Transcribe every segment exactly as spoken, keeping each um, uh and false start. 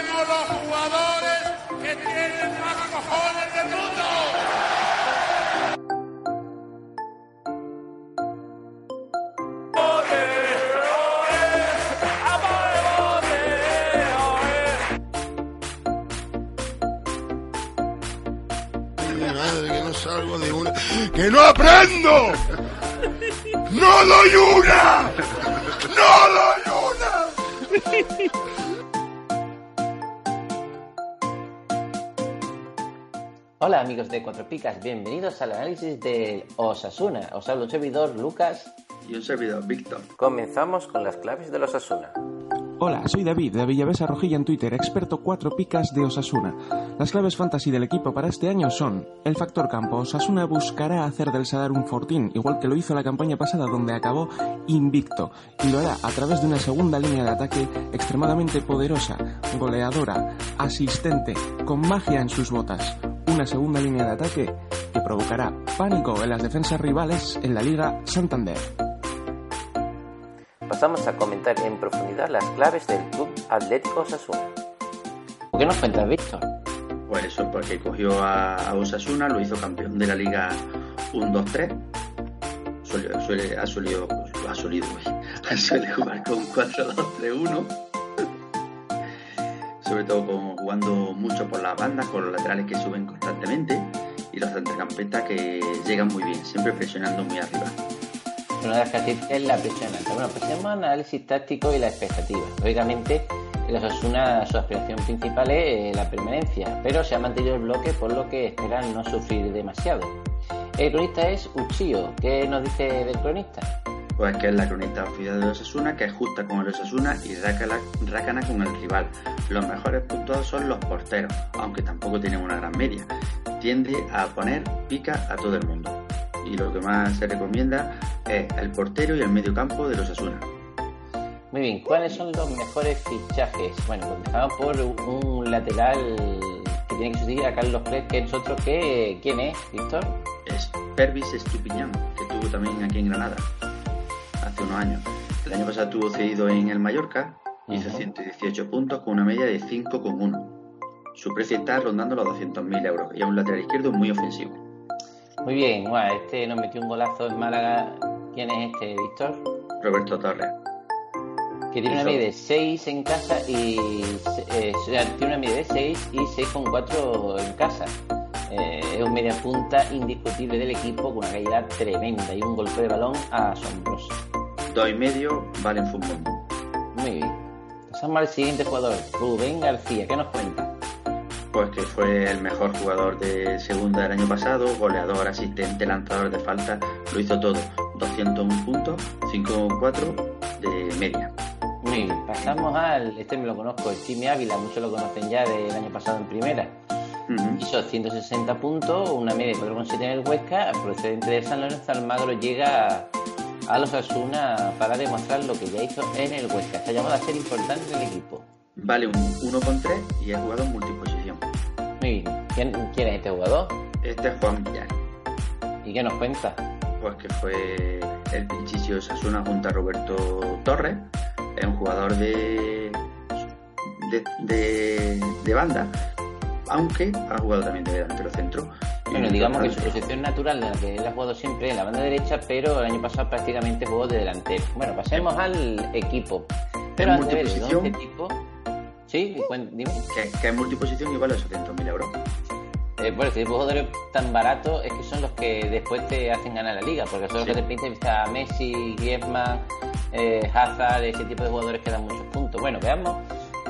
tenemos los jugadores que tienen más cojones del mundo. ¡Oye, oye! Madre, que no salgo de una... ¡Que no aprendo! ¡No doy una! ¡No doy una! Hola amigos de Cuatro Picas, bienvenidos al análisis de Osasuna. Os hablo un servidor, Lucas. Y un servidor, Víctor. Comenzamos con las claves del Osasuna. Hola, soy David de Villavesa Rojilla en Twitter, experto Cuatro Picas de Osasuna. Las claves fantasy del equipo para este año son: el factor campo. Osasuna buscará hacer del Sadar un fortín, igual que lo hizo la campaña pasada donde acabó invicto, y lo hará a través de una segunda línea de ataque extremadamente poderosa, goleadora, asistente, con magia en sus botas. Una segunda línea de ataque que provocará pánico en las defensas rivales en la Liga Santander. Pasamos a comentar en profundidad las claves del Club Atlético Osasuna. ¿Por qué nos cuentas, Víctor? Pues eso, porque cogió a Osasuna, lo hizo campeón de la Liga uno dos tres. Suele, suele, ha solido, ha solido, suele jugar con cuatro dos tres uno. Sobre todo con, jugando mucho por las bandas, con los laterales que suben constantemente y los centrocampistas que llegan muy bien, siempre presionando muy arriba. Una de las características es la presión alta. Bueno, pasemos al análisis táctico y la expectativa. Lógicamente, el Osasuna, su aspiración principal es eh, la permanencia, pero se ha mantenido el bloque, por lo que esperan no sufrir demasiado. El cronista es Uchiho. ¿Qué nos dice del cronista? Pues que es la cronista oficial de Osasuna, que es justa con el Osasuna y rácana con el rival. Los mejores puntuados son los porteros, aunque tampoco tienen una gran media. Tiende a poner pica a todo el mundo. Y lo que más se recomienda es el portero y el mediocampo de los Osasuna. Muy bien, ¿cuáles son los mejores fichajes? Bueno, comenzamos por un lateral que tiene que sustituir a Carlos Clerc, que es otro que... ¿Quién es, Víctor? Es Pervis Estupiñán, que estuvo también aquí en Granada hace unos años. El año pasado estuvo cedido en el Mallorca, hizo uh-huh. ciento dieciocho puntos con una media de cinco coma uno. Su precio está rondando los doscientos mil euros y es un lateral izquierdo muy ofensivo. Muy bien, guau, este nos metió un golazo en Málaga. ¿Quién es este, Víctor? Roberto Torres. Que tiene Eso. una media de seis en casa y... Eh, tiene una media de seis y seis coma cuatro en casa. Eh, es un media punta indiscutible del equipo con una calidad tremenda y un golpe de balón asombroso. Dos y medio valen fútbol. Muy bien. Pasamos al siguiente jugador, Rubén García. ¿Qué nos cuenta? Pues que fue el mejor jugador de segunda del año pasado, goleador, asistente, lanzador de falta, lo hizo todo. doscientos uno puntos, cinco coma cuatro de media. Muy bien. Pasamos al, este me lo conozco, el Chimy Ávila, muchos lo conocen ya del año pasado en primera. Uh-huh. Hizo ciento sesenta puntos, una media de cuatro coma siete en el Huesca, procedente de San Lorenzo Almagro, llega a los Osasuna para demostrar lo que ya hizo en el Huesca. Está llamado a ser importante en el equipo. Vale un uno coma tres y ha jugado en multiposición. Muy bien. ¿Quién, ¿Quién es este jugador? Este es Juan Villar. ¿Y qué nos cuenta? Pues que fue el pinchicio de Osasuna junto a Roberto Torres. Es un jugador de, de, de, de banda, aunque ha jugado también de delantero centro. Bueno, digamos que su posición natural, la que él ha jugado siempre en la banda derecha, pero el año pasado prácticamente jugó de delantero. Bueno, pasemos sí. al equipo. Pero antes de ver dónde equipo... Sí, dime. Que, que en multiposición igual a setenta mil euros. Eh, bueno, este tipo de jugadores tan baratos es que son los que después te hacen ganar la liga, porque son sí. los que te pintan a Messi, Griezmann, eh, Hazard, ese tipo de jugadores que dan muchos puntos. Bueno, veamos...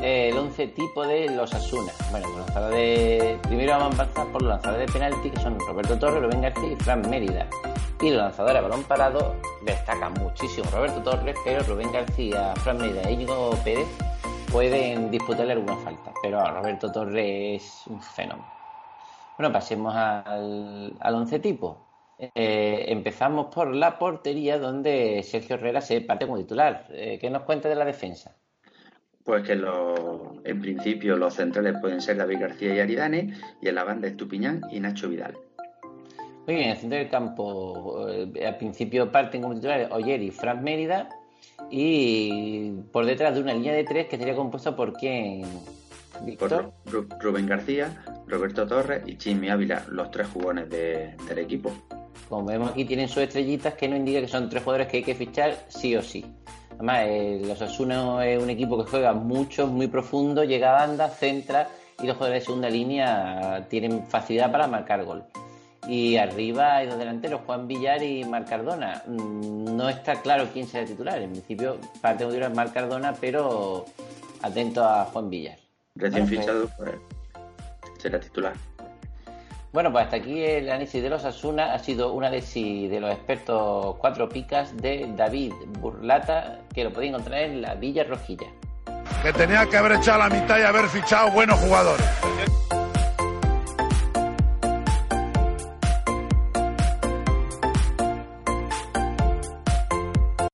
el once tipo de los Osasuna. Bueno, lanzadores de... primero vamos a pasar por los lanzadores de penalti, que son Roberto Torres, Rubén García y Fran Mérida. Y los lanzadores a balón parado destacan muchísimo Roberto Torres, pero Rubén García, Fran Mérida y Hugo Pérez pueden disputarle alguna falta. Pero a Roberto Torres es un fenómeno. Bueno, pasemos al, al once tipo. Eh, empezamos por la portería, donde Sergio Herrera se parte como titular. Eh, ¿Qué nos cuenta de la defensa? Pues que lo, en principio los centrales pueden ser David García y Aridane, y en la banda Estupiñán y Nacho Vidal. Muy bien, en el centro del campo eh, al principio parten como titulares Oier y Fran Mérida, y por detrás de una línea de tres que sería compuesta por quién por Ru Rubén García, Roberto Torres y Chimy Ávila, los tres jugones de, del equipo. Como vemos aquí tienen sus estrellitas, que nos indica que son tres jugadores que hay que fichar sí o sí. Además, el Osasuna es un equipo que juega mucho, muy profundo, llega a banda, centra, y los jugadores de segunda línea tienen facilidad para marcar gol. Y arriba hay dos delanteros, Juan Villar y Marc Cardona. No está claro quién será el titular. En principio, parte de es Marc Cardona, pero atento a Juan Villar. Recién bueno, fichado, pues, será titular. Bueno, pues hasta aquí el análisis de los Osasuna. Ha sido un análisis de los expertos Cuatro Picas de David Burlata, que lo podéis encontrar en la Villavesa Rojilla. Que tenía que haber echado la mitad y haber fichado buenos jugadores.